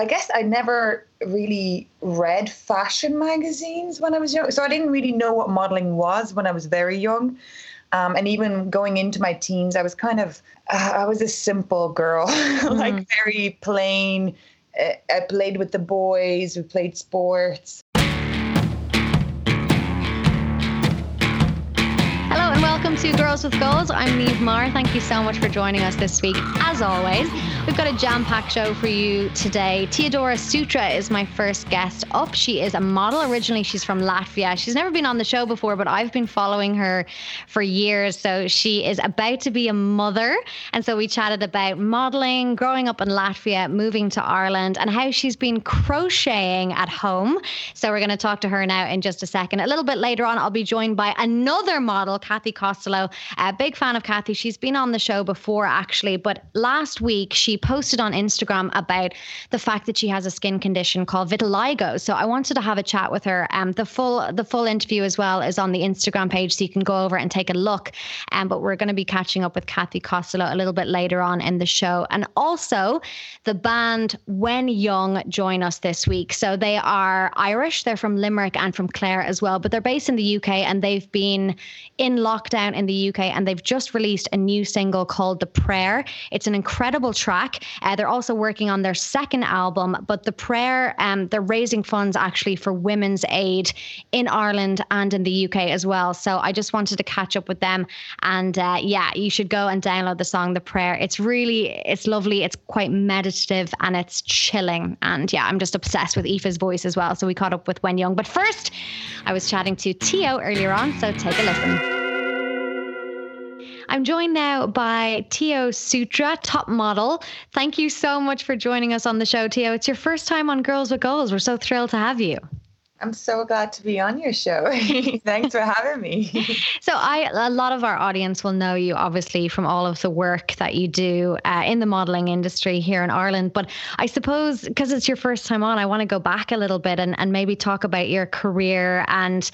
I guess I never really read fashion magazines when I was young. So I didn't really know what modeling was when I was very young. And even going into my teens, I was kind of, I was a simple girl, like very plain. I played with the boys, we played sports. Hello and welcome to Girls with Goals. I'm Niamh Marr. Thank you so much for joining us this week. As always, we've got a jam-packed show for you today. Teodora Sutra is my first guest up. She is a model. Originally, she's from Latvia. She's never been on the show before, but I've been following her for years. So she is about to be a mother. And so we chatted about modeling, growing up in Latvia, moving to Ireland, and how she's been crocheting at home. So we're going to talk to her now in just a second. A little bit later on, I'll be joined by another model, Cathy Costello. A big fan of Cathy. She's been on the show before, actually. But last week, she posted on Instagram about the fact that she has a skin condition called vitiligo. So I wanted to have a chat with her. The full interview as well is on the Instagram page, so you can go over and take a look. But we're going to be catching up with Cathy Costello a little bit later on in the show. And also the band Wen Young join us this week. So they are Irish. They're from Limerick and from Clare as well, but they're based in the UK and they've been in lockdown in the UK, and they've just released a new single called The Prayer. It's an incredible track. They're also working on their second album, but The Prayer, they're raising funds actually for Women's Aid in Ireland and in the UK as well. So I just wanted to catch up with them, and you should go and download the song The Prayer. It's lovely. It's quite meditative and it's chilling. And I'm just obsessed with Aoife's voice as well. So we caught up with Wen Young. But first, I was chatting to Teo earlier on, so take a listen. I'm joined now by Teodora Sutra, top model. Thank you so much for joining us on the show, Teo. It's your first time on Girls with Goals. We're so thrilled to have you. I'm so glad to be on your show. Thanks for having me. So a lot of our audience will know you, obviously, from all of the work that you do in the modelling industry here in Ireland. But I suppose because it's your first time on, I want to go back a little bit and maybe talk about your career and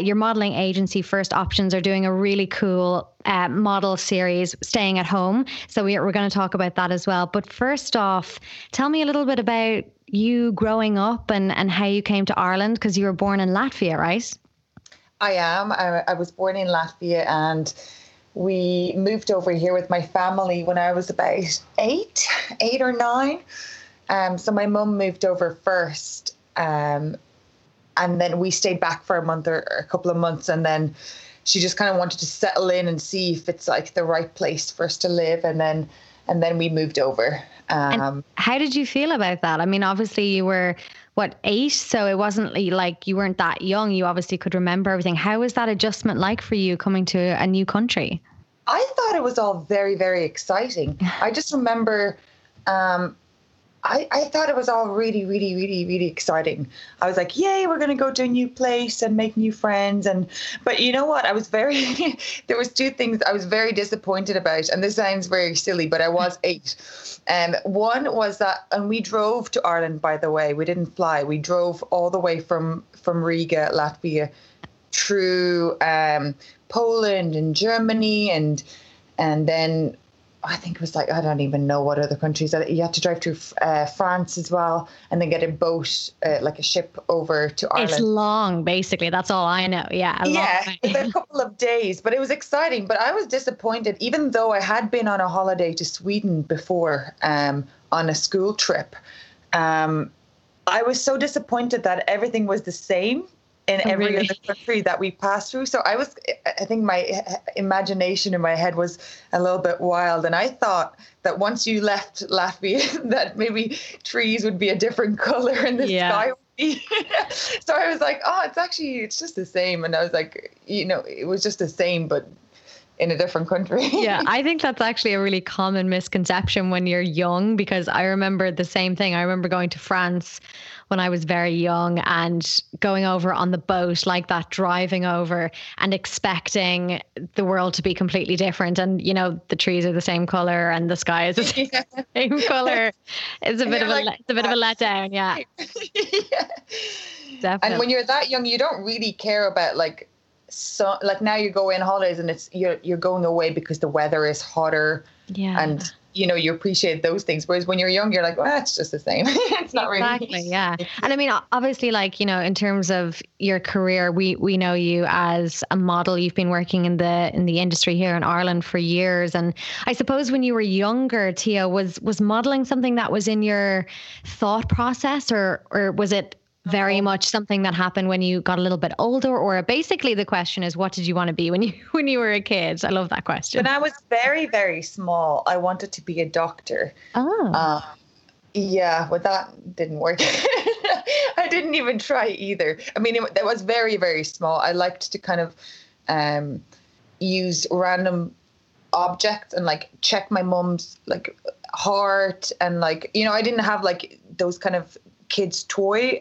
your modelling agency, First Options, are doing a really cool model series, Staying at Home. So we're going to talk about that as well. But first off, tell me a little bit about you growing up and how you came to Ireland, because you were born in Latvia, right? I am. I was born in Latvia and we moved over here with my family when I was about eight or nine. So my mum moved over first, and then we stayed back for a month or a couple of months, and then she just kind of wanted to settle in and see if it's like the right place for us to live, and then we moved over. And how did you feel about that? I mean, obviously you were, eight? So it wasn't like you weren't that young. You obviously could remember everything. How was that adjustment like for you coming to a new country? I thought it was all very, very exciting. I just remember, I thought it was all really, really, really, really exciting. I was like, yay, we're going to go to a new place and make new friends. But you know what? I was very, there was two things I was very disappointed about. And this sounds very silly, but I was eight. One was that, and we drove to Ireland, by the way, we didn't fly. We drove all the way from Riga, Latvia, through Poland and Germany and then I think it was like, I don't even know what other countries. You had to drive through France as well, and then get a boat, like a ship, over to Ireland. It's long, basically. That's all I know. Yeah, it's a couple of days, but it was exciting. But I was disappointed, even though I had been on a holiday to Sweden before, on a school trip. I was so disappointed that everything was the same in every other country that we passed through. So I think my imagination in my head was a little bit wild. And I thought that once you left Latvia, that maybe trees would be a different color and the sky would be. So I was like, oh, it's just the same. And I was like, it was just the same, but in a different country. Yeah, I think that's actually a really common misconception when you're young, because I remember the same thing. I remember going to France when I was very young and going over on the boat like that, driving over and expecting the world to be completely different. And, the trees are the same color and the sky is the same color. It's a bit of a letdown. Yeah. Yeah. Definitely. And when you're that young, you don't really care about so now you go in holidays and you're going away because the weather is hotter and you know, you appreciate those things. Whereas when you're young, you're like, well, it's just the same. It's not really. Yeah. And I mean, obviously, like, you know, in terms of your career, we know you as a model. You've been working in the industry here in Ireland for years. And I suppose when you were younger, Tia, was modeling something that was in your thought process, or was it very much something that happened when you got a little bit older? Or basically the question is, what did you want to be when you were a kid? I love that question. When I was very, very small, I wanted to be a doctor. Oh. Yeah, well, that didn't work. I didn't even try either. I mean, that was very, very small. I liked to kind of use random objects and like check my mum's like heart, and like, you know, I didn't have like those kind of kids' toy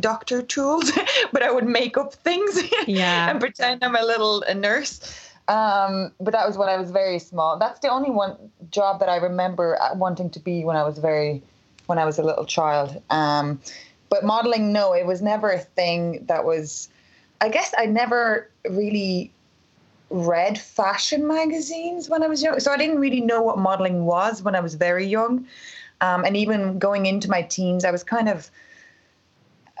doctor tools, but I would make up things and pretend I'm a little nurse. But that was when I was very small. That's the only one job that I remember wanting to be when I was a little child. But modeling, no, it was never a thing that was, I guess I never really read fashion magazines when I was young. So I didn't really know what modeling was when I was very young. And even going into my teens, I was kind of,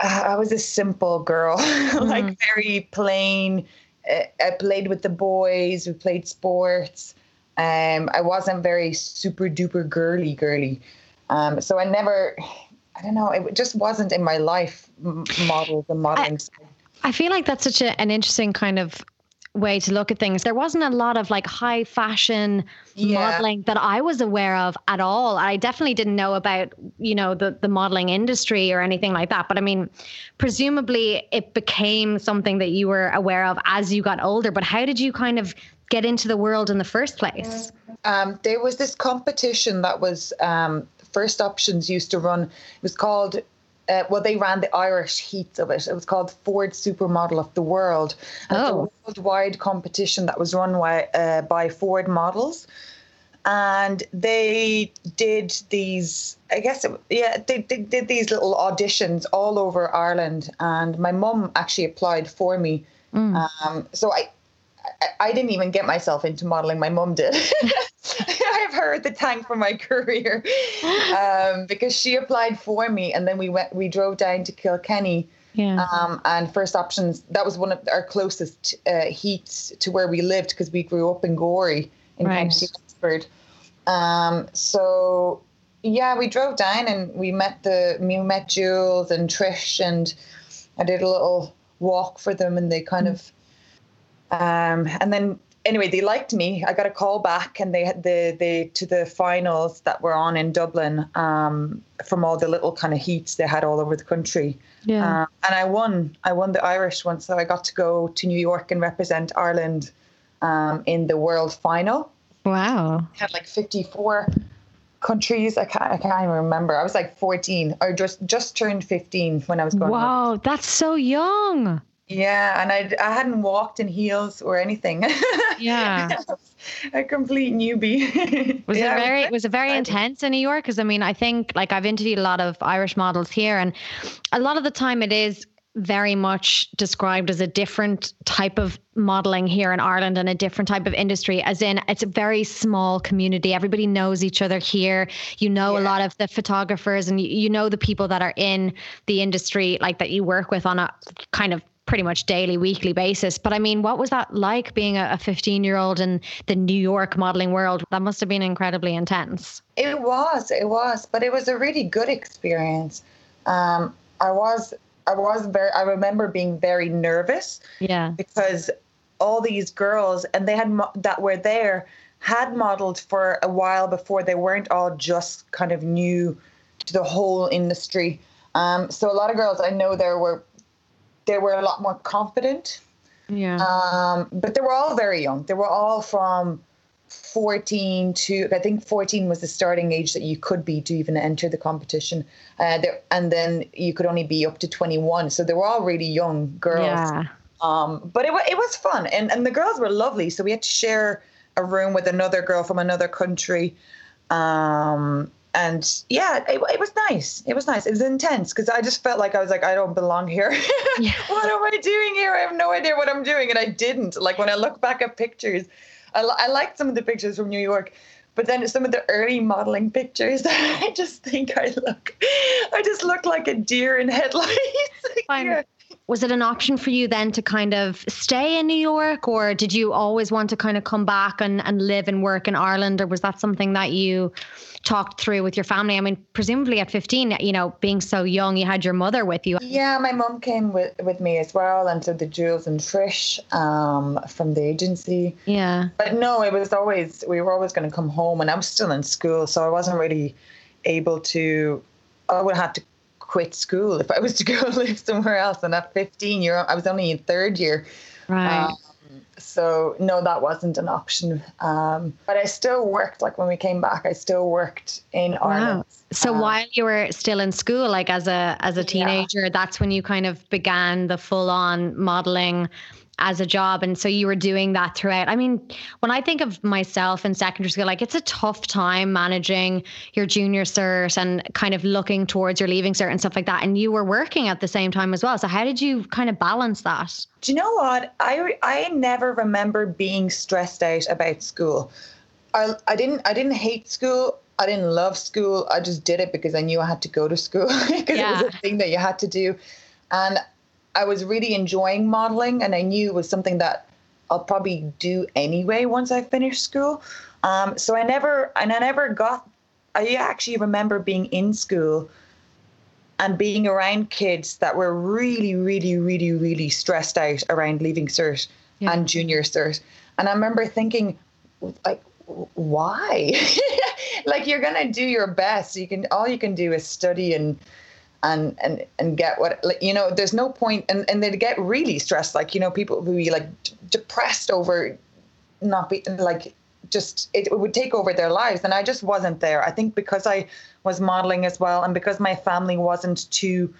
I was a simple girl, like very plain. I played with the boys, we played sports. I wasn't very super duper girly. So I never, I don't know, it just wasn't in my life, modeling. I feel like that's such an interesting kind of way to look at things. There wasn't a lot of like high fashion modeling that I was aware of at all. I definitely didn't know about, you know, the modeling industry or anything like that. But I mean, presumably it became something that you were aware of as you got older. But how did you kind of get into the world in the first place? There was this competition that was First Options used to run. It was called, they ran the Irish heats of it. It was called Ford Supermodel of the World. And it was a worldwide competition that was run by Ford models. And they did these, they did these little auditions all over Ireland. And my mum actually applied for me. So I didn't even get myself into modeling. My mum did. I have her at the tank for my career because she applied for me, and then we drove down to Kilkenny. And First Options, that was one of our closest heats to where we lived because we grew up in Gorey in County Wexford. So yeah, we drove down and we met Jules and Trish, and I did a little walk for them, and they kind of. And then anyway, they liked me. I got a call back, and they had to the finals that were on in Dublin from all the little kind of heats they had all over the country. And I won the Irish one. So I got to go to New York and represent Ireland in the world final. Wow. I had like 54 countries. I can't even remember. I was like 14 or just turned 15 when I was going. Wow, home. That's so young. Yeah, and I hadn't walked in heels or anything. Yeah, a complete newbie. Was it very intense in New York? Because I mean, I think like I've interviewed a lot of Irish models here, and a lot of the time it is very much described as a different type of modeling here in Ireland and a different type of industry, as in it's a very small community. Everybody knows each other here. You know a lot of the photographers, and you know the people that are in the industry, like that you work with on a kind of pretty much daily, weekly basis. But I mean, what was that like being a 15-year-old in the New York modeling world? That must have been incredibly intense. It was, but it was a really good experience. I remember being very nervous. Yeah. Because all these girls and they had that were there had modeled for a while before. They weren't all just kind of new to the whole industry. So a lot of girls I know they were a lot more confident. Yeah. But they were all very young. They were all from 14 to, I think 14 was the starting age that you could be to even enter the competition. And then you could only be up to 21. So they were all really young girls. Yeah. But it was fun. And the girls were lovely. So we had to share a room with another girl from another country. And yeah, it was nice. It was nice. It was intense because I just felt like I was like, I don't belong here. What am I doing here? I have no idea what I'm doing. And I didn't. Like when I look back at pictures, I liked some of the pictures from New York, But then some of the early modeling pictures, I just think I just look like a deer in headlights. Yeah. Was it an option for you then to kind of stay in New York, or did you always want to kind of come back and live and work in Ireland? Or was that something that you talked through with your family? I mean, presumably at 15, you know, being so young, you had your mother with you. Yeah, my mum came with me as well. And so the Jules and Trish from the agency. Yeah. But no, it was always, we were always going to come home, and I was still in school. So I wasn't really able to, I would have to quit school if I was to go live somewhere else. And at 15, I was only in third year. Right. So no, that wasn't an option. But I still worked, like when we came back, I still worked in Ireland. So while you were still in school, like as a teenager, that's when you kind of began the full on modeling as a job. And so you were doing that throughout. I mean, when I think of myself in secondary school, like it's a tough time managing your junior cert and kind of looking towards your leaving cert and stuff like that. And you were working at the same time as well. So how did you kind of balance that? Do you know what? I never remember being stressed out about school. I didn't hate school. I didn't love school. I just did it because I knew I had to go to school because it was a thing that you had to do. And I was really enjoying modeling, and I knew it was something that I'll probably do anyway once I finish school. So I actually remember being in school and being around kids that were really, really, really, really stressed out around leaving cert and junior cert. And I remember thinking, like, why? Like, you're going to do your best. All you can do is study and get what, you know, there's no point. And they'd get really stressed. Like, you know, people would be like depressed over it would take over their lives. And I just wasn't there. I think because I was modeling as well, and because my family wasn't too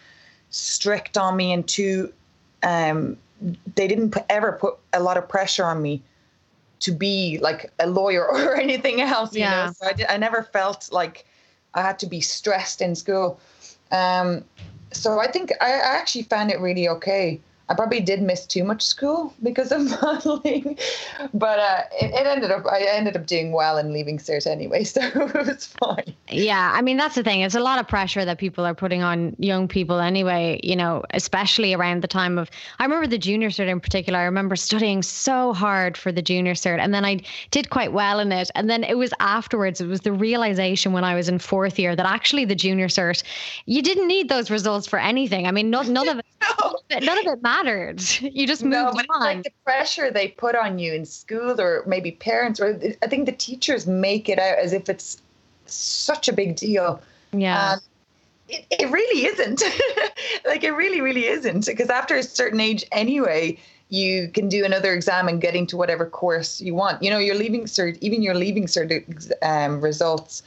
strict on me and too, they didn't ever put a lot of pressure on me to be like a lawyer or anything else. You know? So I never felt like I had to be stressed in school. So I think I actually found it really okay. I probably did miss too much school because of modeling, but I ended up doing well and leaving cert anyway, so it was fine. Yeah, I mean, that's the thing. It's a lot of pressure that people are putting on young people anyway, you know, especially around the time of, I remember the junior cert in particular. I remember studying so hard for the junior cert, and then I did quite well in it. And then it was afterwards, it was the realization when I was in fourth year that actually the junior cert, you didn't need those results for anything. I mean, none of it mattered. You just moved on. It's like the pressure they put on you in school, or maybe parents, or I think the teachers make it out as if it's such a big deal. Yeah, it really isn't. Like, it really, really isn't. Because after a certain age, anyway, you can do another exam and get into whatever course you want. You know, your leaving cert, even your leaving cert results.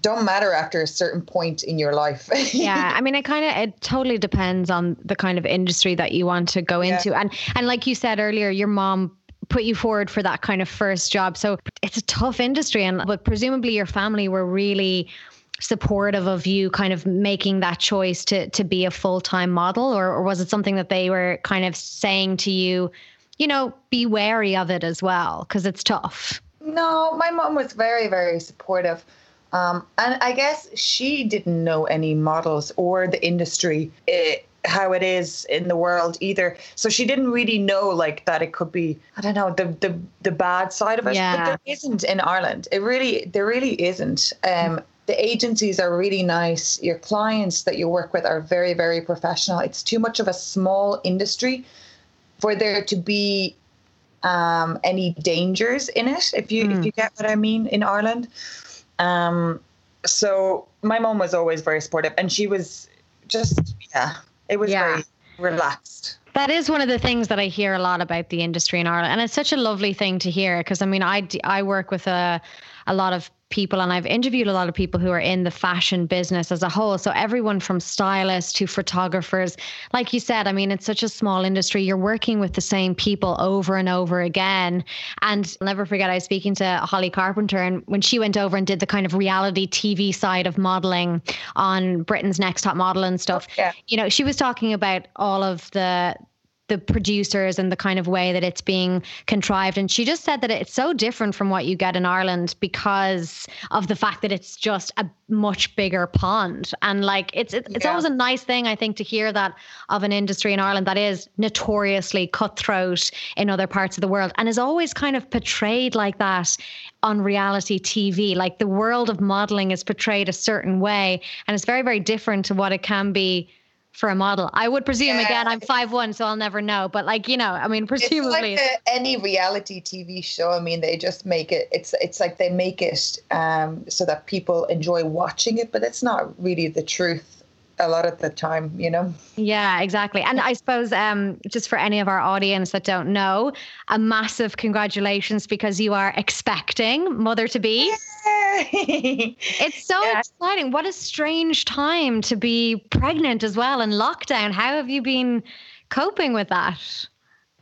Don't matter after a certain point in your life. Yeah. I mean, it totally depends on the kind of industry that you want to go into. And like you said earlier, your mom put you forward for that kind of first job. So it's a tough industry. But presumably your family were really supportive of you kind of making that choice to be a full-time model, or was it something that they were kind of saying to you, you know, be wary of it as well, because it's tough? No, my mom was very, very supportive. And I guess she didn't know any models or the industry, how it is in the world either. So she didn't really know like that it could be, I don't know, the bad side of it. Yeah. But there isn't in Ireland. There really isn't. The agencies are really nice. Your clients that you work with are very, very professional. It's too much of a small industry for there to be any dangers in it, if you get what I mean, in Ireland. So my mom was always very supportive, and she was just, it was very relaxed. That is one of the things that I hear a lot about the industry in Ireland. And it's such a lovely thing to hear, because I mean, I work with a lot of people, and I've interviewed a lot of people who are in the fashion business as a whole. So everyone from stylists to photographers, like you said, I mean, it's such a small industry. You're working with the same people over and over again. And I'll never forget, I was speaking to Holly Carpenter, and when she went over and did the kind of reality TV side of modeling on Britain's Next Top Model and stuff, you know, she was talking about all of the the producers and the kind of way that it's being contrived. And she just said that it's so different from what you get in Ireland because of the fact that it's just a much bigger pond. And like, it's always a nice thing, I think, to hear that of an industry in Ireland that is notoriously cutthroat in other parts of the world and is always kind of portrayed like that on reality TV. Like the world of modeling is portrayed a certain way and it's very, very different to what it can be for a model. I would presume, again, I'm 5'1", so I'll never know. But like, you know, I mean, presumably. It's like any reality TV show. I mean, they just make it, it's like they make it so that people enjoy watching it, but it's not really the truth a lot of the time, you know? Yeah, exactly. And I suppose just for any of our audience that don't know, a massive congratulations because you are expecting mother-to-be. It's so exciting. What a strange time to be pregnant as well in lockdown. How have you been coping with that?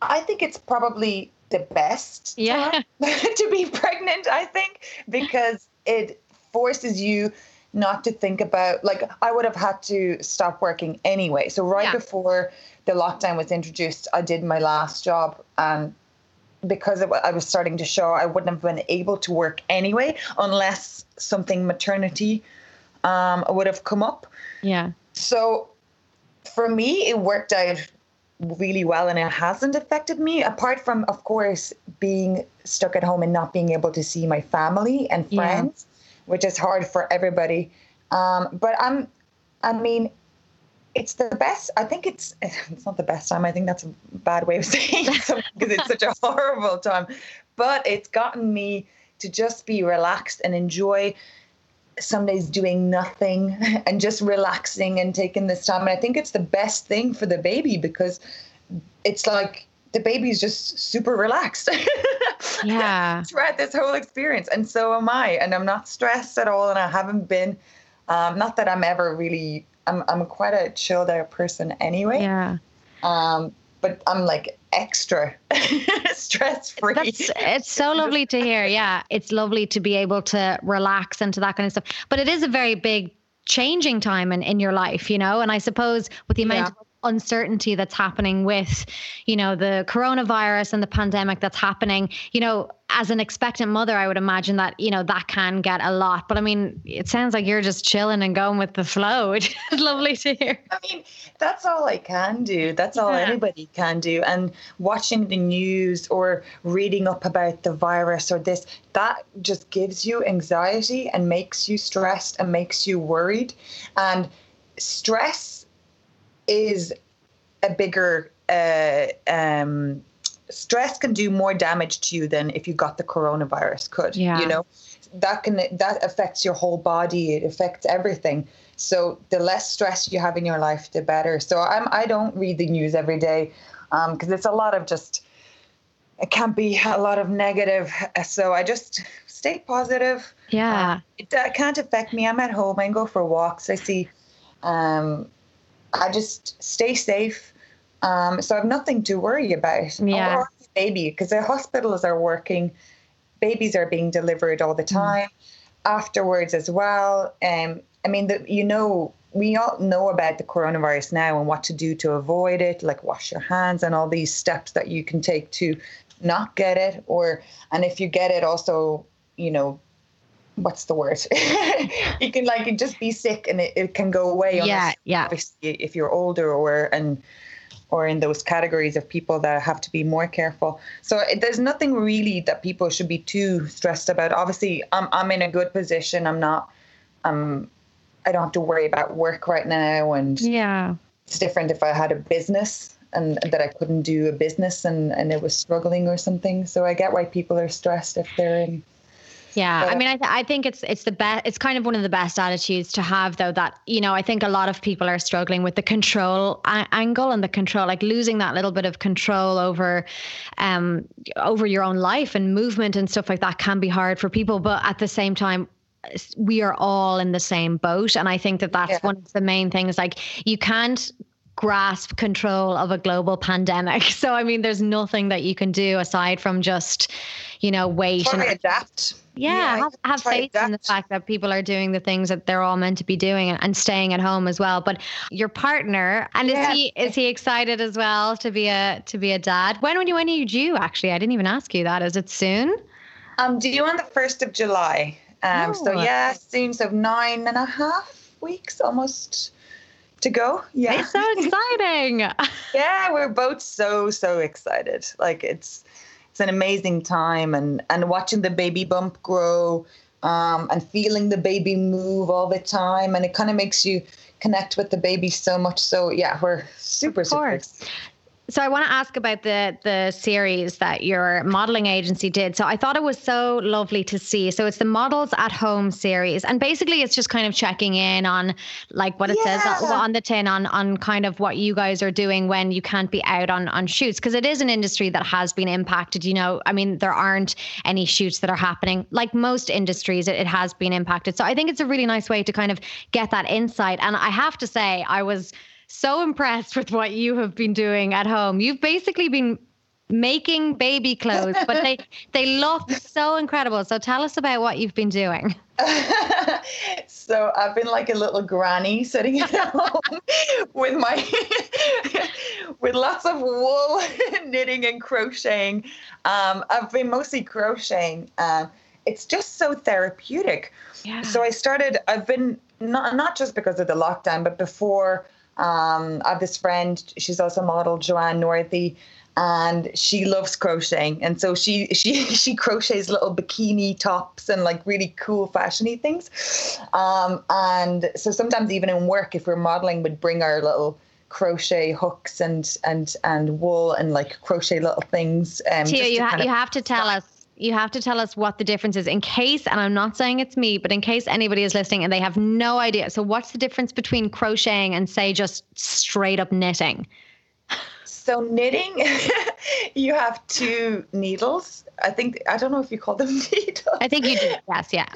I think it's probably the best time to be pregnant, I think, because it forces you not to think about, like, I would have had to stop working anyway. So before the lockdown was introduced, I did my last job and because I was starting to show, I wouldn't have been able to work anyway unless something maternity would have come up. Yeah. So for me, it worked out really well and it hasn't affected me, apart from, of course, being stuck at home and not being able to see my family and friends, which is hard for everybody. But I mean, it's the best. I think it's not the best time. I think that's a bad way of saying something because it's such a horrible time. But it's gotten me to just be relaxed and enjoy some days doing nothing and just relaxing and taking this time. And I think it's the best thing for the baby because it's like the baby's just super relaxed throughout this whole experience. And so am I. And I'm not stressed at all. And I haven't been, not that I'm ever really, I'm quite a chilled out person anyway. Yeah. But I'm like extra stress free. It's so lovely to hear. Yeah. It's lovely to be able to relax and to that kind of stuff. But it is a very big changing time in your life, you know? And I suppose with the amount of uncertainty that's happening with, you know, the coronavirus and the pandemic that's happening, you know, as an expectant mother, I would imagine that, you know, that can get a lot. But I mean, it sounds like you're just chilling and going with the flow, which is lovely to hear. I mean, that's all I can do. That's all anybody can do. And watching the news or reading up about the virus or this, that just gives you anxiety and makes you stressed and makes you worried. And stress is a bigger stress can do more damage to you than if you got the coronavirus could, you know, that affects your whole body. It affects everything. So the less stress you have in your life, the better. So I don't read the news every day because it's a lot of just, it can be a lot of negative. So I just stay positive. Yeah. It can't affect me. I'm at home. I can go for walks. I see, I just stay safe. So I have nothing to worry about. Yeah. Or the baby, because the hospitals are working. Babies are being delivered all the time, afterwards as well. I mean, you know, we all know about the coronavirus now and what to do to avoid it, like wash your hands and all these steps that you can take to not get it. And if you get it also, you know, what's the word? You can like just be sick and it can go away. Obviously, if you're older or in those categories of people that have to be more careful. So there's nothing really that people should be too stressed about. Obviously, I'm in a good position. I'm not. I don't have to worry about work right now. And it's different if I had a business and that I couldn't do a business and it was struggling or something. So I get why people are stressed if they're in. Yeah. I mean, I think it's the best, it's kind of one of the best attitudes to have though, that, you know, I think a lot of people are struggling with the control angle and the control, like losing that little bit of control over your own life and movement and stuff like that can be hard for people. But at the same time, we are all in the same boat. And I think that's one of the main things, like you can't grasp control of a global pandemic. So, I mean, there's nothing that you can do aside from just, you know, wait and adapt. Yeah, have faith in the fact that people are doing the things that they're all meant to be doing and staying at home as well. But your partner, and is he excited as well to be a dad? When are you due? Actually, I didn't even ask you that. Is it soon? I'm due on the 1st of July. So yeah, soon. So 9.5 weeks almost to go. Yeah, it's so exciting. Yeah, we're both so excited. Like it's an amazing time, and watching the baby bump grow and feeling the baby move all the time. And it kind of makes you connect with the baby so much. So yeah, we're super excited. So I want to ask about the series that your modeling agency did. So I thought it was so lovely to see. So it's the Models at Home series. And basically it's just kind of checking in on like what it says on the tin on kind of what you guys are doing when you can't be out on shoots. Because it is an industry that has been impacted. You know, I mean, there aren't any shoots that are happening. Like most industries, it has been impacted. So I think it's a really nice way to kind of get that insight. And I have to say, I was so impressed with what you have been doing at home. You've basically been making baby clothes, but they look so incredible. So tell us about what you've been doing. So I've been like a little granny sitting at home with lots of wool, knitting and crocheting. I've been mostly crocheting. It's just so therapeutic. Yeah. So I've been not just because of the lockdown, but before. I have this friend, she's also a model, Joanne Nordby, and she loves crocheting. And so she crochets little bikini tops and like really cool fashion-y things. And so sometimes even in work, if we're modeling, we'd bring our little crochet hooks and wool and like crochet little things. Tia, you have to tell us what the difference is in case, and I'm not saying it's me, but in case anybody is listening and they have no idea. So what's the difference between crocheting and say just straight up knitting? So knitting, you have two needles. I don't know if you call them needles. I think you do. Yes. Yeah.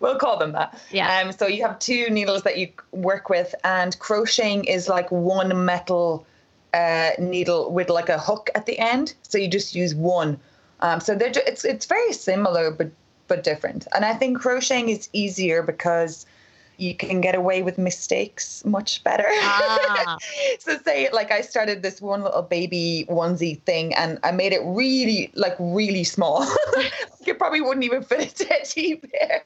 We'll call them that. Yeah. So you have two needles that you work with, and crocheting is like one metal needle with like a hook at the end. So you just use one. So it's very similar, but different. And I think crocheting is easier because you can get away with mistakes much better. Ah. So say like I started this one little baby onesie thing and I made it really, like really small. You probably wouldn't even fit a teddy bear.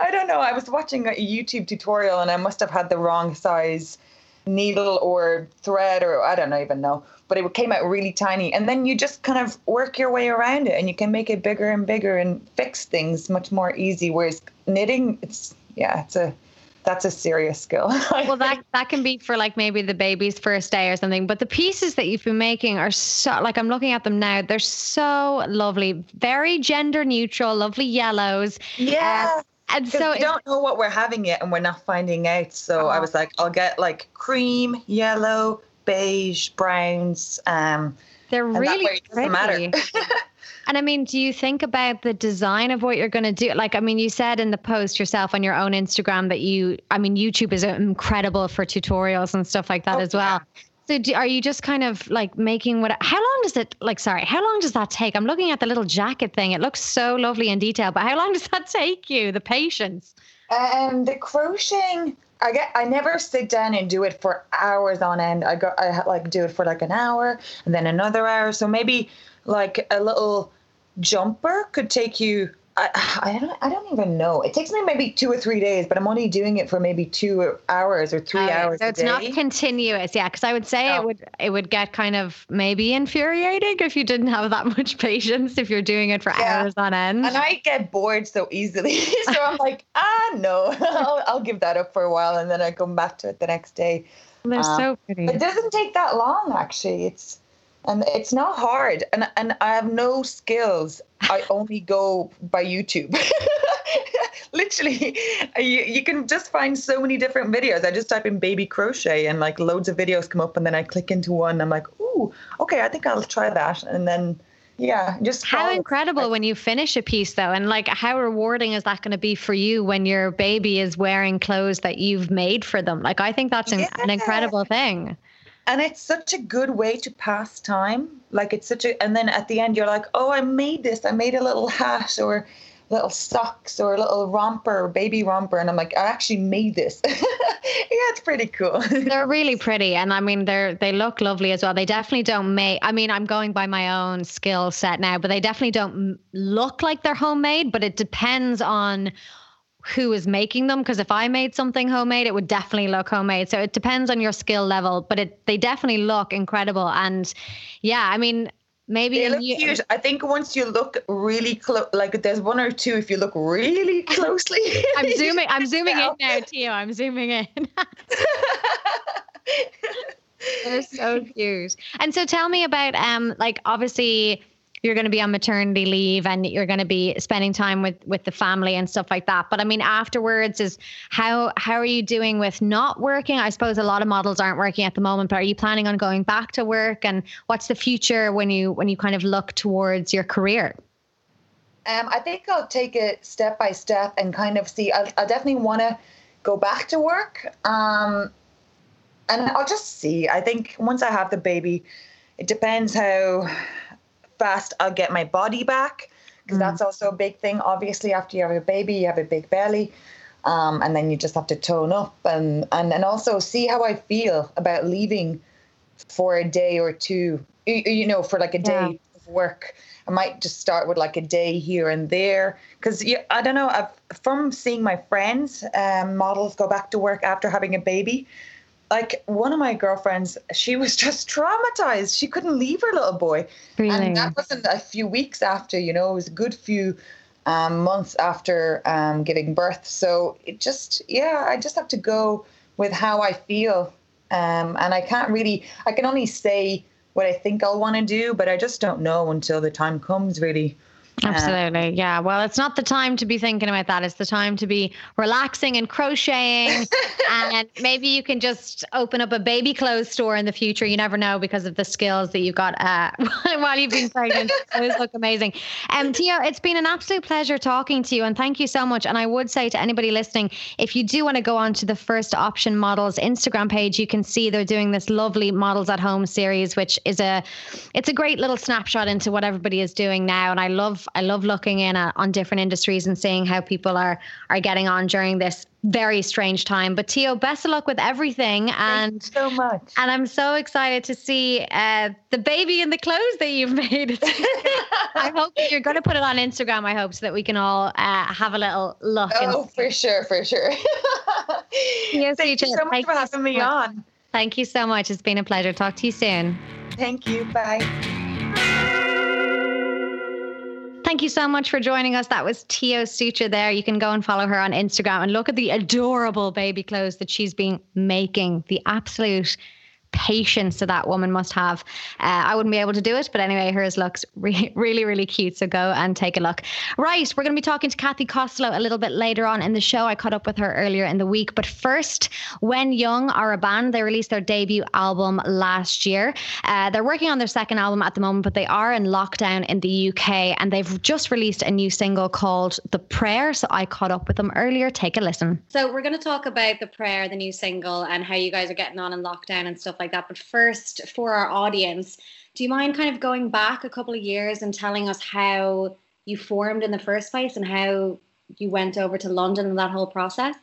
I don't know. I was watching a YouTube tutorial and I must have had the wrong size needle or thread, or I don't even know, but it came out really tiny. And then you just kind of work your way around it and you can make it bigger and bigger and fix things much more easy. Whereas knitting, that's a serious skill. Well, that can be for like maybe the baby's first day or something, but the pieces that you've been making are so, like I'm looking at them now, they're so lovely, very gender neutral, lovely yellows. Yeah. And so we don't know what we're having yet and we're not finding out. So I was like, I'll get like cream, yellow, beige, browns. They're really pretty. And I mean, do you think about the design of what you're going to do? Like, I mean, you said in the post yourself on your own Instagram that YouTube is incredible for tutorials and stuff like that as well. Yeah. So are you just kind of like how long does that take? I'm looking at the little jacket thing. It looks so lovely in detail, but how long does that take you? The patience. The crocheting, I never sit down and do it for hours on end. I do it for like an hour and then another hour. So maybe like a little jumper could take you, I don't even know. It takes me maybe 2 or 3 days, but I'm only doing it for maybe 2 hours or 3 hours. So it's not continuous, yeah. Because I would say it would get kind of maybe infuriating if you didn't have that much patience if you're doing it for hours on end. And I get bored so easily, so I'm like, no, I'll give that up for a while, and then I come back to it the next day. They're so pretty. It doesn't take that long, actually. It's not hard. And I have no skills. I only go by YouTube. Literally, you can just find so many different videos. I just type in baby crochet and like loads of videos come up and then I click into one. And I'm like, ooh, okay, I think I'll try that. And then, just how incredible when you finish a piece though. And like how rewarding is that going to be for you when your baby is wearing clothes that you've made for them? Like, I think that's an incredible thing. And it's such a good way to pass time. Like and then at the end you're like, oh, I made a little hat or little socks or a little romper, baby romper. And I'm like, I actually made this. Yeah, it's pretty cool. They're really pretty. And I mean, they look lovely as well. They definitely don't make, I mean, I'm going by my own skill set now, but they definitely don't look like they're homemade, but it depends on who is making them. Because if I made something homemade, it would definitely look homemade. So it depends on your skill level, but they definitely look incredible. And yeah, I mean, maybe they look cute. I think once you look really close, like there's one or two, if you look really closely. I'm zooming in now, Tio. I'm zooming in. They're so cute. And so tell me about, like, obviously you're going to be on maternity leave and you're going to be spending time with the family and stuff like that. But I mean, afterwards is how are you doing with not working? I suppose a lot of models aren't working at the moment, but are you planning on going back to work, and what's the future when you kind of look towards your career? I think I'll take it step by step and kind of see, I definitely want to go back to work. And I'll just see, I think once I have the baby, it depends how fast I'll get my body back, because that's also a big thing. Obviously, after you have a baby, you have a big belly, and then you just have to tone up and also see how I feel about leaving for a day or two, you know, for like a day of work. I might just start with like a day here and there, because I don't know, from seeing my friends, models go back to work after having a baby. Like one of my girlfriends, she was just traumatized. She couldn't leave her little boy. Really? And that wasn't a few weeks after, you know, it was a good few months after giving birth. So it just, I just have to go with how I feel. And I can only say what I think I'll want to do, but I just don't know until the time comes, really. Absolutely. Yeah. Well, it's not the time to be thinking about that. It's the time to be relaxing and crocheting. And maybe you can just open up a baby clothes store in the future. You never know, because of the skills that you've got while you've been pregnant. Those look amazing. Tio, it's been an absolute pleasure talking to you, and thank you so much. And I would say to anybody listening, if you do want to go on to the First Option Models Instagram page, you can see they're doing this lovely Models at Home series, which is it's a great little snapshot into what everybody is doing now. And I love looking in on different industries and seeing how people are getting on during this very strange time. But Tio, best of luck with everything. Thank you so much. And I'm so excited to see the baby and the clothes that you've made. I hope that you're going to put it on Instagram, I hope, so that we can all have a little look. Oh, for sure. Yes, Thank you so much for having me on. Thank you so much. It's been a pleasure. Talk to you soon. Thank you. Bye. Thank you so much for joining us. That was Teodora Sutra there. You can go and follow her on Instagram and look at the adorable baby clothes that she's been making. The absolute patience that that woman must have. I wouldn't be able to do it, but anyway, hers looks really, really cute. So go and take a look. Right, we're going to be talking to Cathy Costello a little bit later on in the show. I caught up with her earlier in the week. But first, Wen Young are a band. They released their debut album last year. They're working on their second album at the moment, but they are in lockdown in the UK, and they've just released a new single called The Prayer. So I caught up with them earlier. Take a listen. So we're going to talk about The Prayer, the new single, and how you guys are getting on in lockdown and stuff like that. But first, for our audience, do you mind kind of going back a couple of years and telling us how you formed in the first place and how you went over to London and that whole process?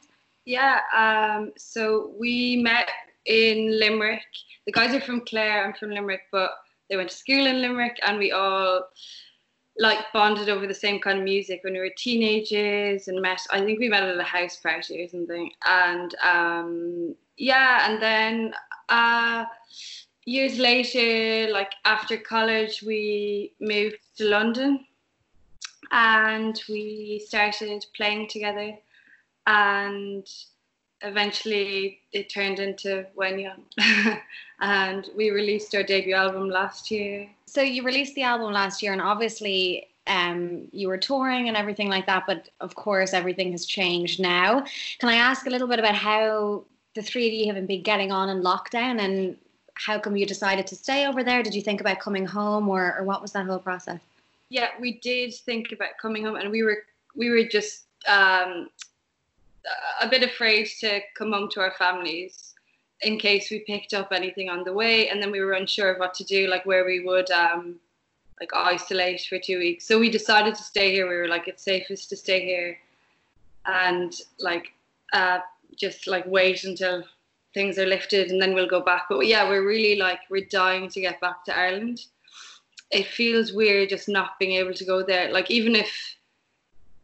Yeah, so we met in Limerick. The guys are from Clare, I'm from Limerick, but they went to school in Limerick, and we all like bonded over the same kind of music when we were teenagers, and I think we met at a house party or something. And and then years later, like after college, we moved to London and we started playing together, and eventually it turned into Wen Young. And we released our debut album last year. So you released the album last year, and obviously you were touring and everything like that, but of course everything has changed now. Can I ask a little bit about how the three of you haven't been getting on in lockdown, and how come you decided to stay over there? Did you think about coming home, or what was that whole process? Yeah, we did think about coming home, and we were just a bit afraid to come home to our families in case we picked up anything on the way, and then we were unsure of what to do, like where we would like isolate for 2 weeks. So we decided to stay here. We were like, it's safest to stay here and like just like wait until things are lifted and then we'll go back. But yeah, we're really like, we're dying to get back to Ireland. It feels weird just not being able to go there. Like even if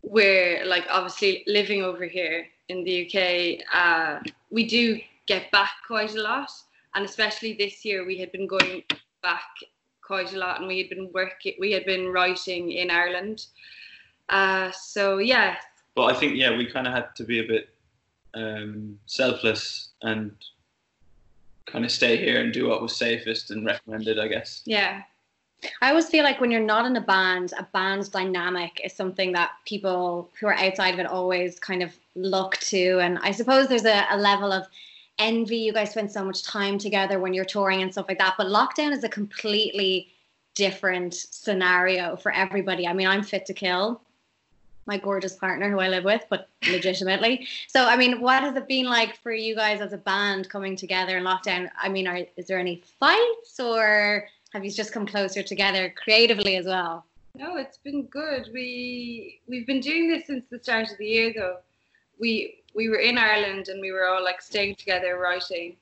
we're like obviously living over here in the UK, we do get back quite a lot. And especially this year, we had been going back quite a lot and we had been working, we had been writing in Ireland. So yeah. Well, I think, yeah, we kind of had to be a bit selfless and kind of stay here and do what was safest and recommended, I guess. Yeah. I always feel like when you're not in a band's dynamic is something that people who are outside of it always kind of look to. And I suppose there's a level of envy. You guys spend so much time together when you're touring and stuff like that. But lockdown is a completely different scenario for everybody. I mean, I'm fit to kill my gorgeous partner who I live with, but legitimately. So, I mean, what has it been like for you guys as a band coming together in lockdown? I mean, is there any fights or... have you just come closer together creatively as well? No, it's been good. We've been doing this since the start of the year, though. We were in Ireland and we were all like staying together writing,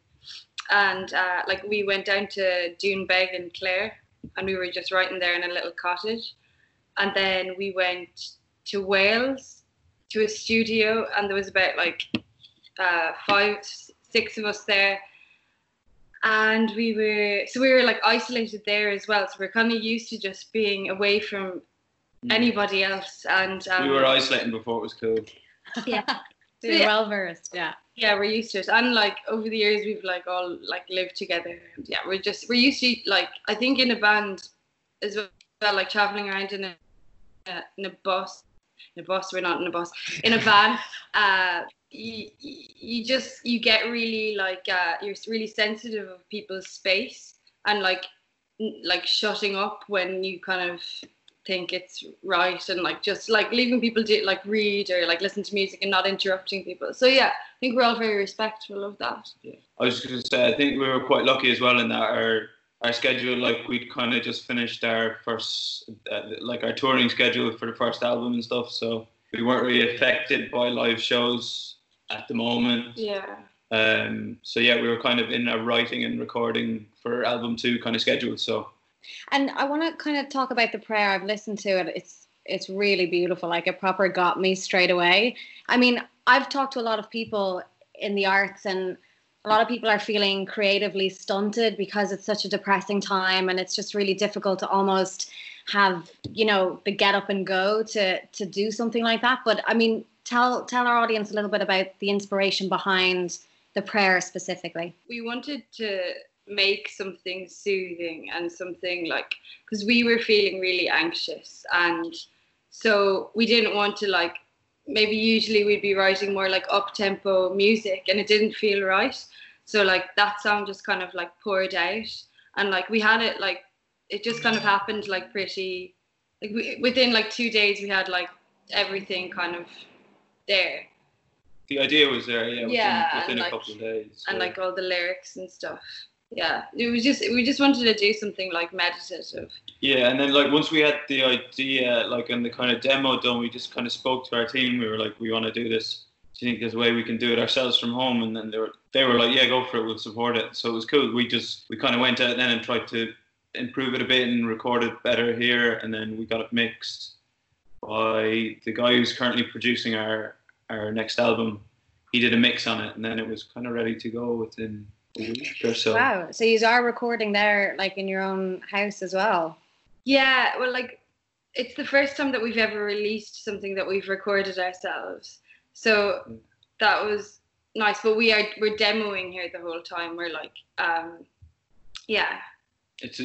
and like we went down to Doonbeg in Clare and we were just writing there in a little cottage, and then we went to Wales to a studio and there was about like 5-6 of us there. And we were like isolated there as well. So we're kind of used to just being away from anybody else. And we were isolating before it was cool. Yeah, we were well versed. Yeah, yeah, we're used to it. And like over the years, we've like all like lived together. Yeah, we're used to like, I think in a band as well, like traveling around in a van. You get really like you're really sensitive of people's space and like shutting up when you kind of think it's right and like just like leaving people do like read or like listen to music and not interrupting people. So yeah, I think we're all very respectful of that. Yeah. I was just gonna say, I think we were quite lucky as well in that our schedule, like we'd kind of just finished our first like our touring schedule for the first album and stuff, so we weren't really affected by live shows at the moment. Yeah. So yeah, we were kind of in a writing and recording for album 2 kind of schedule. So. And I want to kind of talk about The Prayer. I've listened to it. It's really beautiful. Like it proper got me straight away. I mean, I've talked to a lot of people in the arts and a lot of people are feeling creatively stunted because it's such a depressing time and it's just really difficult to almost have, you know, the get up and go to do something like that. But I mean, Tell our audience a little bit about the inspiration behind The Prayer specifically. We wanted to make something soothing and something like, because we were feeling really anxious, and so we didn't want to like, maybe usually we'd be writing more like up-tempo music and it didn't feel right. So like that song just kind of like poured out, and like we had it like, it just kind of happened like pretty, like within like 2 days we had like everything kind of there. The idea was there, yeah. Within like, a couple of days. And yeah, like all the lyrics and stuff. Yeah, it was just, we just wanted to do something like meditative. Yeah, and then like once we had the idea, like and the kind of demo done, we just kind of spoke to our team. We were like, we want to do this. Do you think there's a way we can do it ourselves from home? And then they were like, yeah, go for it. We'll support it. So it was cool. We kind of went out then and tried to improve it a bit and record it better here. And then we got it mixed by the guy who's currently producing our next album. He did a mix on it and then it was kind of ready to go within a week or so. Wow, so you are recording there like in your own house as well? Yeah, well like it's the first time that we've ever released something that we've recorded ourselves, so that was nice. But we're demoing here the whole time. We're like yeah. It's a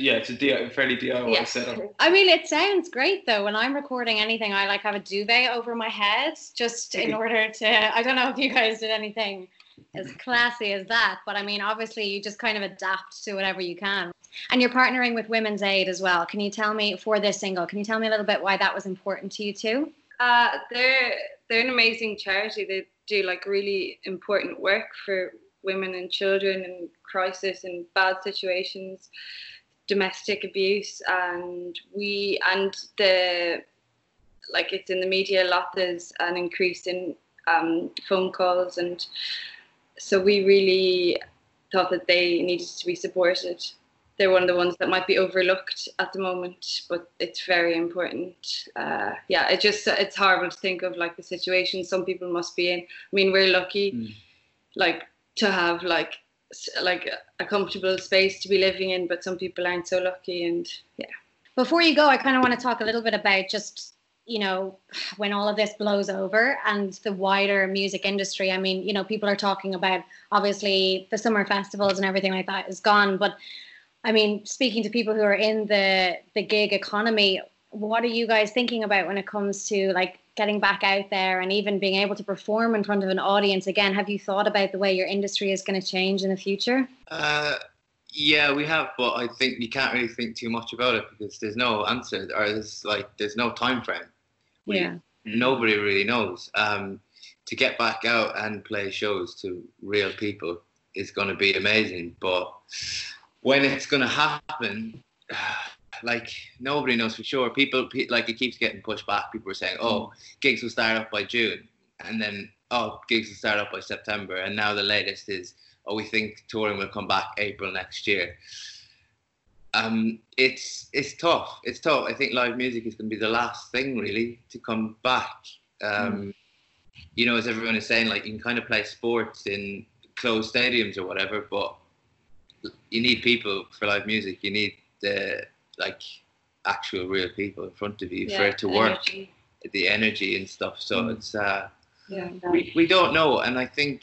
fairly DIY setup. I mean, it sounds great though. When I'm recording anything, I like have a duvet over my head just in order to, I don't know if you guys did anything as classy as that, but I mean, obviously you just kind of adapt to whatever you can. And you're partnering with Women's Aid as well. Can you tell me, for this single, a little bit why that was important to you too? They're an amazing charity. They do like really important work for women and children in crisis and bad situations. domestic abuse, and the, like, it's in the media a lot, there's an increase in phone calls, and so we really thought that they needed to be supported. They're one of the ones that might be overlooked at the moment, but it's very important. Yeah, it's horrible to think of, like, the situation some people must be in. I mean, we're lucky, like, to have like a comfortable space to be living in, but some people aren't so lucky. And yeah. Before you go, I kind of want to talk a little bit about just, you know, when all of this blows over and the wider music industry. I mean, you know, people are talking about, obviously, the summer festivals and everything like that is gone, but I mean, speaking to people who are in the gig economy, what are you guys thinking about when it comes to, like, getting back out there and even being able to perform in front of an audience again? Have you thought about the way your industry is going to change in the future? Yeah, we have, but I think you can't really think too much about it because there's no answer, or there's no time frame. Yeah. Nobody really knows. To get back out and play shows to real people is going to be amazing, but when it's going to happen, like, nobody knows for sure. People, like, it keeps getting pushed back. People are saying, oh, gigs will start up by June. And then, oh, gigs will start up by September. And now the latest is, oh, we think touring will come back April next year. It's tough. It's tough. I think live music is going to be the last thing, really, to come back. You know, as everyone is saying, like, you can kind of play sports in closed stadiums or whatever, but you need people for live music. You need the, like, actual real people in front of you for it to work, the energy and stuff. So it's we don't know. And I think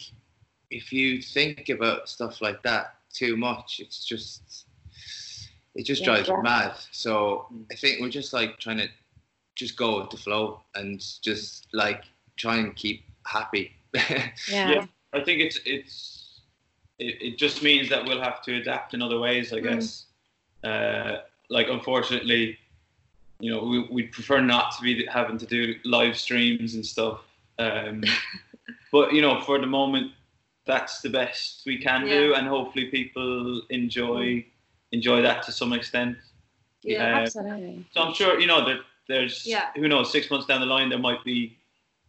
if you think about stuff like that too much, it just drives you mad. So I think we're just, like, trying to just go with the flow and just, like, try and keep happy. I think it just means that we'll have to adapt in other ways, I guess. Like, unfortunately, you know, we'd prefer not to be having to do live streams and stuff. But, you know, for the moment, that's the best we can do, and hopefully people enjoy that to some extent. Yeah, absolutely. So I'm sure, you know, there's, who knows, 6 months down the line, there might be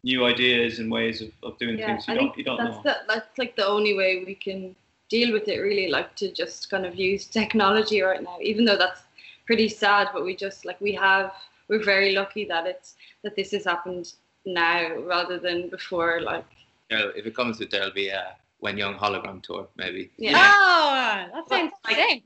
new ideas and ways of doing things. You don't know. That's like the only way we can deal with it, really, like, to just kind of use technology right now, even though that's pretty sad, but we just, like, we're very lucky that this has happened now rather than before, like. You know, if it comes to it, there'll be a Wen Young hologram tour, maybe. Yeah. Oh, that sounds sick.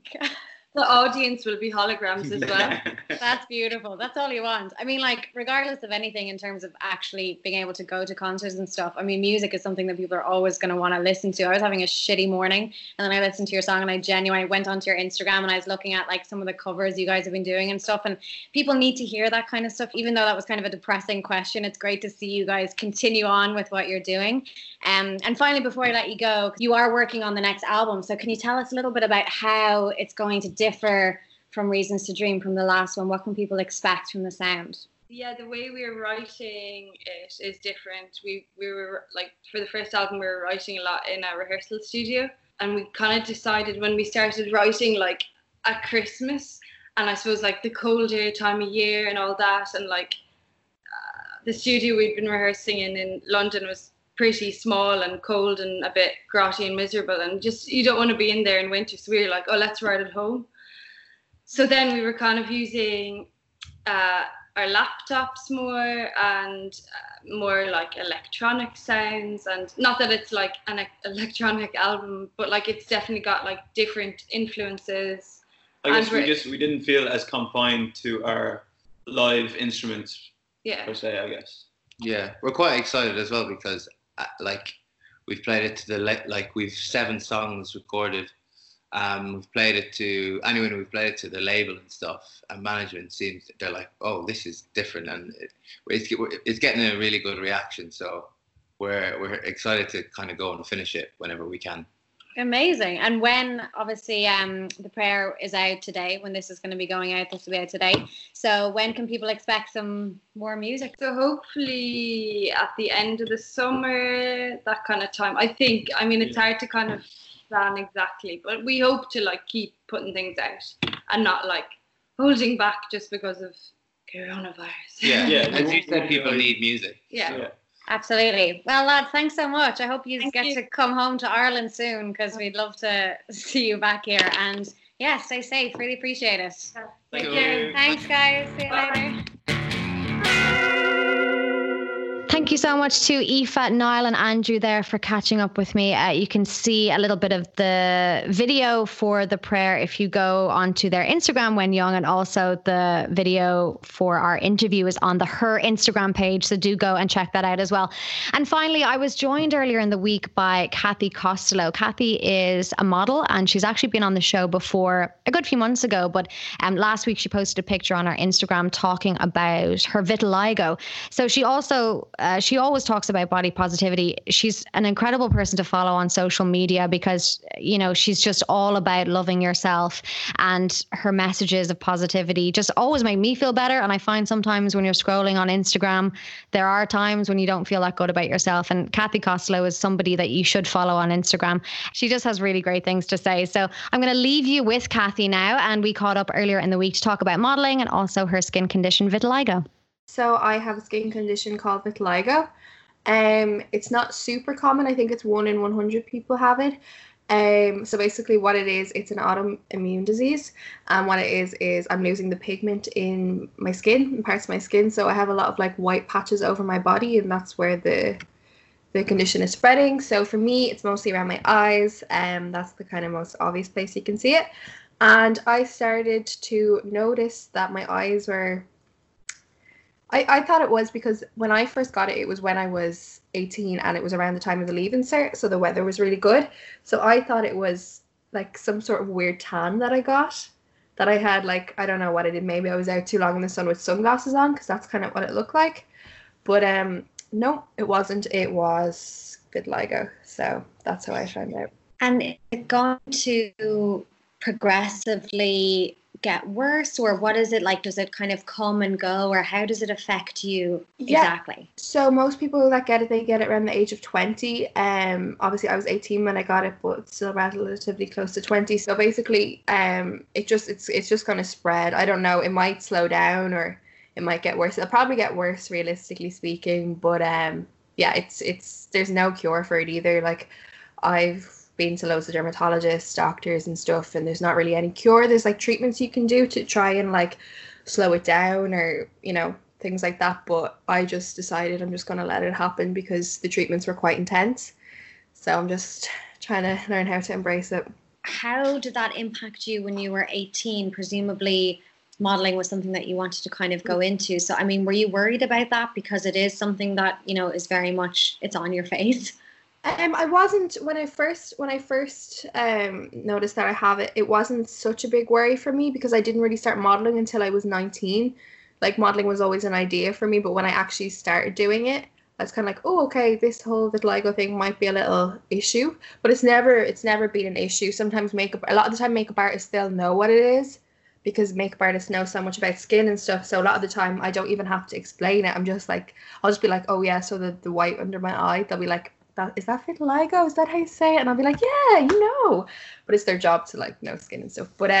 The audience will be holograms as well. That's beautiful. That's all you want. I mean, like, regardless of anything in terms of actually being able to go to concerts and stuff, I mean, music is something that people are always going to want to listen to. I was having a shitty morning, and then I listened to your song, and I went onto your Instagram, and I was looking at, like, some of the covers you guys have been doing and stuff, and people need to hear that kind of stuff, even though that was kind of a depressing question. It's great to see you guys continue on with what you're doing. And finally, before I let you go, you are working on the next album, so can you tell us a little bit about how it's going to differ from Reasons to Dream, from the last one? What can people expect from the sound? Yeah, the way we're writing it is different. We were, like, for the first album, we were writing a lot in our rehearsal studio, and we kind of decided when we started writing, like, at Christmas, and I suppose, like, the colder time of year and all that, and, like, the studio we'd been rehearsing in London was pretty small and cold and a bit grotty and miserable, and just, you don't want to be in there in winter, so we were like, oh, let's write at home. So then we were kind of using our laptops more, and more like electronic sounds, and not that it's like an electronic album, but, like, it's definitely got, like, different influences. I guess we didn't feel as confined to our live instruments per se, I guess. Yeah, we're quite excited as well because, like, we've played it to we've 7 songs recorded. We've played it to anyone. We've played it to the label and stuff, and management seems, they're like, oh, this is different, and it's getting a really good reaction. So we're excited to kind of go and finish it whenever we can. Amazing. And when, obviously, The Prayer is out today, when this is going to be going out, this will be out today. So when can people expect some more music? So hopefully at the end of the summer, that kind of time. I think, I mean, it's hard to kind of plan exactly, but we hope to, like, keep putting things out and not like holding back just because of coronavirus. Yeah, yeah. As you said, people need music. Yeah. So. Absolutely. Well, lads, thanks so much. I hope you get to come home to Ireland soon, because we'd love to see you back here. And yeah, stay safe. Really appreciate it. Thank you. Thanks, guys. See you later. Thank you so much to Aoife, Niall and Andrew there for catching up with me. You can see a little bit of the video for The Prayer if you go onto their Instagram, Wen Young, and also the video for our interview is on her Instagram page. So do go and check that out as well. And finally, I was joined earlier in the week by Cathy Costello. Cathy is a model and she's actually been on the show before a good few months ago. But last week she posted a picture on our Instagram talking about her vitiligo. So she also... she always talks about body positivity. She's an incredible person to follow on social media because, you know, she's just all about loving yourself, and her messages of positivity just always make me feel better. And I find sometimes when you're scrolling on Instagram, there are times when you don't feel that good about yourself. And Cathy Costello is somebody that you should follow on Instagram. She just has really great things to say. So I'm going to leave you with Cathy now. And we caught up earlier in the week to talk about modeling and also her skin condition, vitiligo. So I have a skin condition called vitiligo. It's not super common. I think it's 1 in 100 people have it. So basically what it is, it's an autoimmune disease. And what it is I'm losing the pigment in my skin, in parts of my skin. So I have a lot of like white patches over my body, and that's where the condition is spreading. So for me, it's mostly around my eyes. That's the kind of most obvious place you can see it. And I started to notice that my eyes were... I thought it was because when I first got it, it was when I was 18 and it was around the time of the leave insert. So the weather was really good. So I thought it was like some sort of weird tan that I got, that I had, like, I don't know what I did. Maybe I was out too long in the sun with sunglasses on, because that's kind of what it looked like. But no, it wasn't. It was vitiligo. So that's how I found out. And it got to progressively get worse, or what is it like? Does it kind of come and go, or how does it affect you exactly? So most people that get it, they get it around the age of 20. Obviously I was 18 when I got it, but still relatively close to 20. So basically it's just going to spread. I don't know, it might slow down or it might get worse. It'll probably get worse realistically speaking, but it's there's no cure for it either. Like, I've been to loads of dermatologists, doctors and stuff, and there's not really any cure. There's like treatments you can do to try and like slow it down, or, you know, things like that, but I just decided I'm just going to let it happen because the treatments were quite intense. So I'm just trying to learn how to embrace it. How did that impact you when you were 18? Presumably modeling was something that you wanted to kind of go into, so I mean, were you worried about that, because it is something that, you know, is very much, it's on your face? I wasn't, when I first noticed that I have it, it wasn't such a big worry for me, because I didn't really start modeling until I was 19. Like, modeling was always an idea for me, but when I actually started doing it, I was kind of like, oh, okay, this whole vitiligo thing might be a little issue, but it's never been an issue. Sometimes a lot of the time makeup artists, they'll know what it is, because makeup artists know so much about skin and stuff. So a lot of the time I don't even have to explain it. I'm just like, I'll just be like, oh yeah, so the white under my eye, they'll be like, is that vitiligo? Is that how you say it? And I'll be like, yeah, you know. But it's their job to like know skin and stuff. But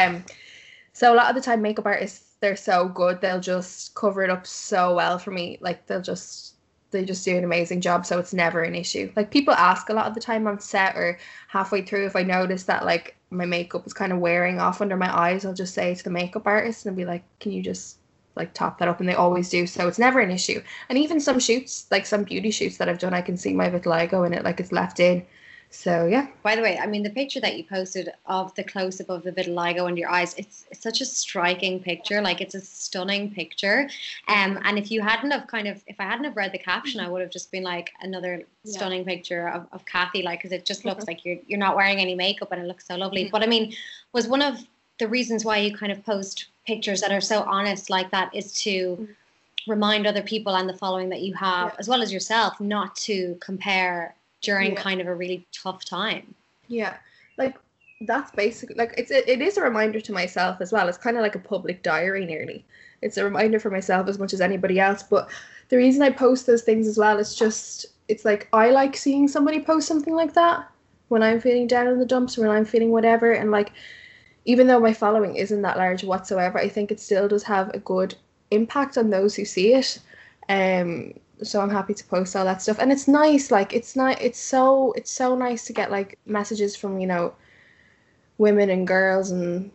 so a lot of the time makeup artists, they're so good, they'll just cover it up so well for me. Like, they just do an amazing job, so it's never an issue. Like, people ask a lot of the time on set or halfway through if I notice that like my makeup is kind of wearing off under my eyes, I'll just say to the makeup artist and be like, can you just like top that up? And they always do, so it's never an issue. And even some shoots, like some beauty shoots that I've done, I can see my vitiligo in it, like it's left in. So yeah. By the way, I mean, the picture that you posted of the close-up of the vitiligo under your eyes, it's such a striking picture. Like, it's a stunning picture. And if I hadn't have read the caption, I would have just been like, another stunning picture of Cathy, like, because it just looks like you're not wearing any makeup and it looks so lovely. But I mean, was one of the reasons why you kind of post pictures that are so honest like that is to remind other people and the following that you have, as well as yourself, not to compare during kind of a really tough time. Yeah, like that's basically like it is a reminder to myself as well. It's kind of like a public diary nearly. It's a reminder for myself as much as anybody else. But the reason I post those things as well is just, it's like I like seeing somebody post something like that when I'm feeling down in the dumps, when I'm feeling whatever, and like, even though my following isn't that large whatsoever, I think it still does have a good impact on those who see it. So I'm happy to post all that stuff, and it's nice, like it's so nice to get like messages from, you know, women and girls and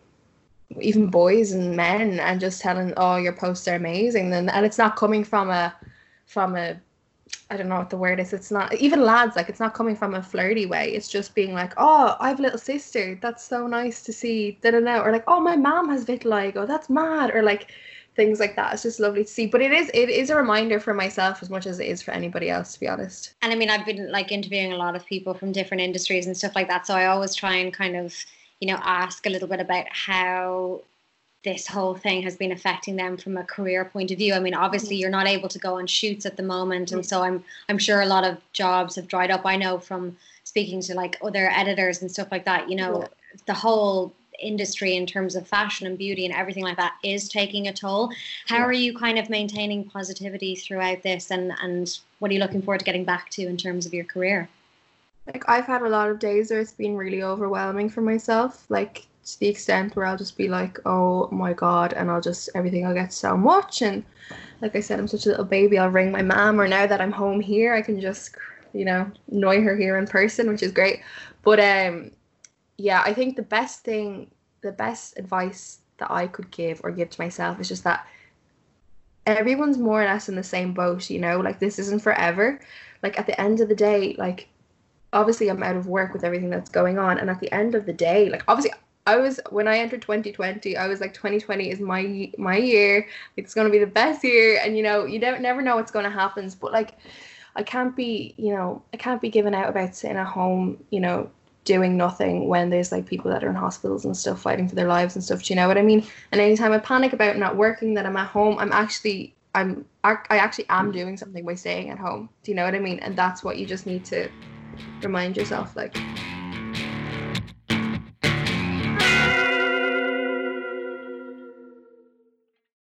even boys and men, and just telling, oh, your posts are amazing, and it's not coming from a I don't know what the word is, it's not even lads, like it's not coming from a flirty way, it's just being like, oh, I have a little sister, that's so nice to see, da-da-da, or like, oh, my mom has vitiligo, that's mad, or like things like that. It's just lovely to see, but it is a reminder for myself as much as it is for anybody else, to be honest. And I mean, I've been like interviewing a lot of people from different industries and stuff like that, so I always try and kind of, you know, ask a little bit about how this whole thing has been affecting them from a career point of view. I mean, obviously you're not able to go on shoots at the moment, and so I'm sure a lot of jobs have dried up. I know from speaking to like other editors and stuff like that, you know, the whole industry in terms of fashion and beauty and everything like that is taking a toll. How are you kind of maintaining positivity throughout this, and what are you looking forward to getting back to in terms of your career? Like, I've had a lot of days where it's been really overwhelming for myself, like to the extent where I'll just be like, oh my God, and everything I'll get so much. And like I said, I'm such a little baby, I'll ring my mom, or now that I'm home here, I can just, you know, annoy her here in person, which is great. But yeah, I think the best advice that I could give or give to myself is just that everyone's more or less in the same boat, you know, like this isn't forever. Like at the end of the day, like obviously I'm out of work with everything that's going on, and at the end of the day, like obviously when I entered 2020, I was like, 2020 is my year, it's going to be the best year, and you know, you don't never know what's going to happen, but like I can't be given out about sitting at home, you know, doing nothing when there's like people that are in hospitals and stuff fighting for their lives and stuff, do you know what I mean? And anytime I panic about not working, that I'm at home, I actually am doing something by staying at home, do you know what I mean? And that's what you just need to remind yourself, like.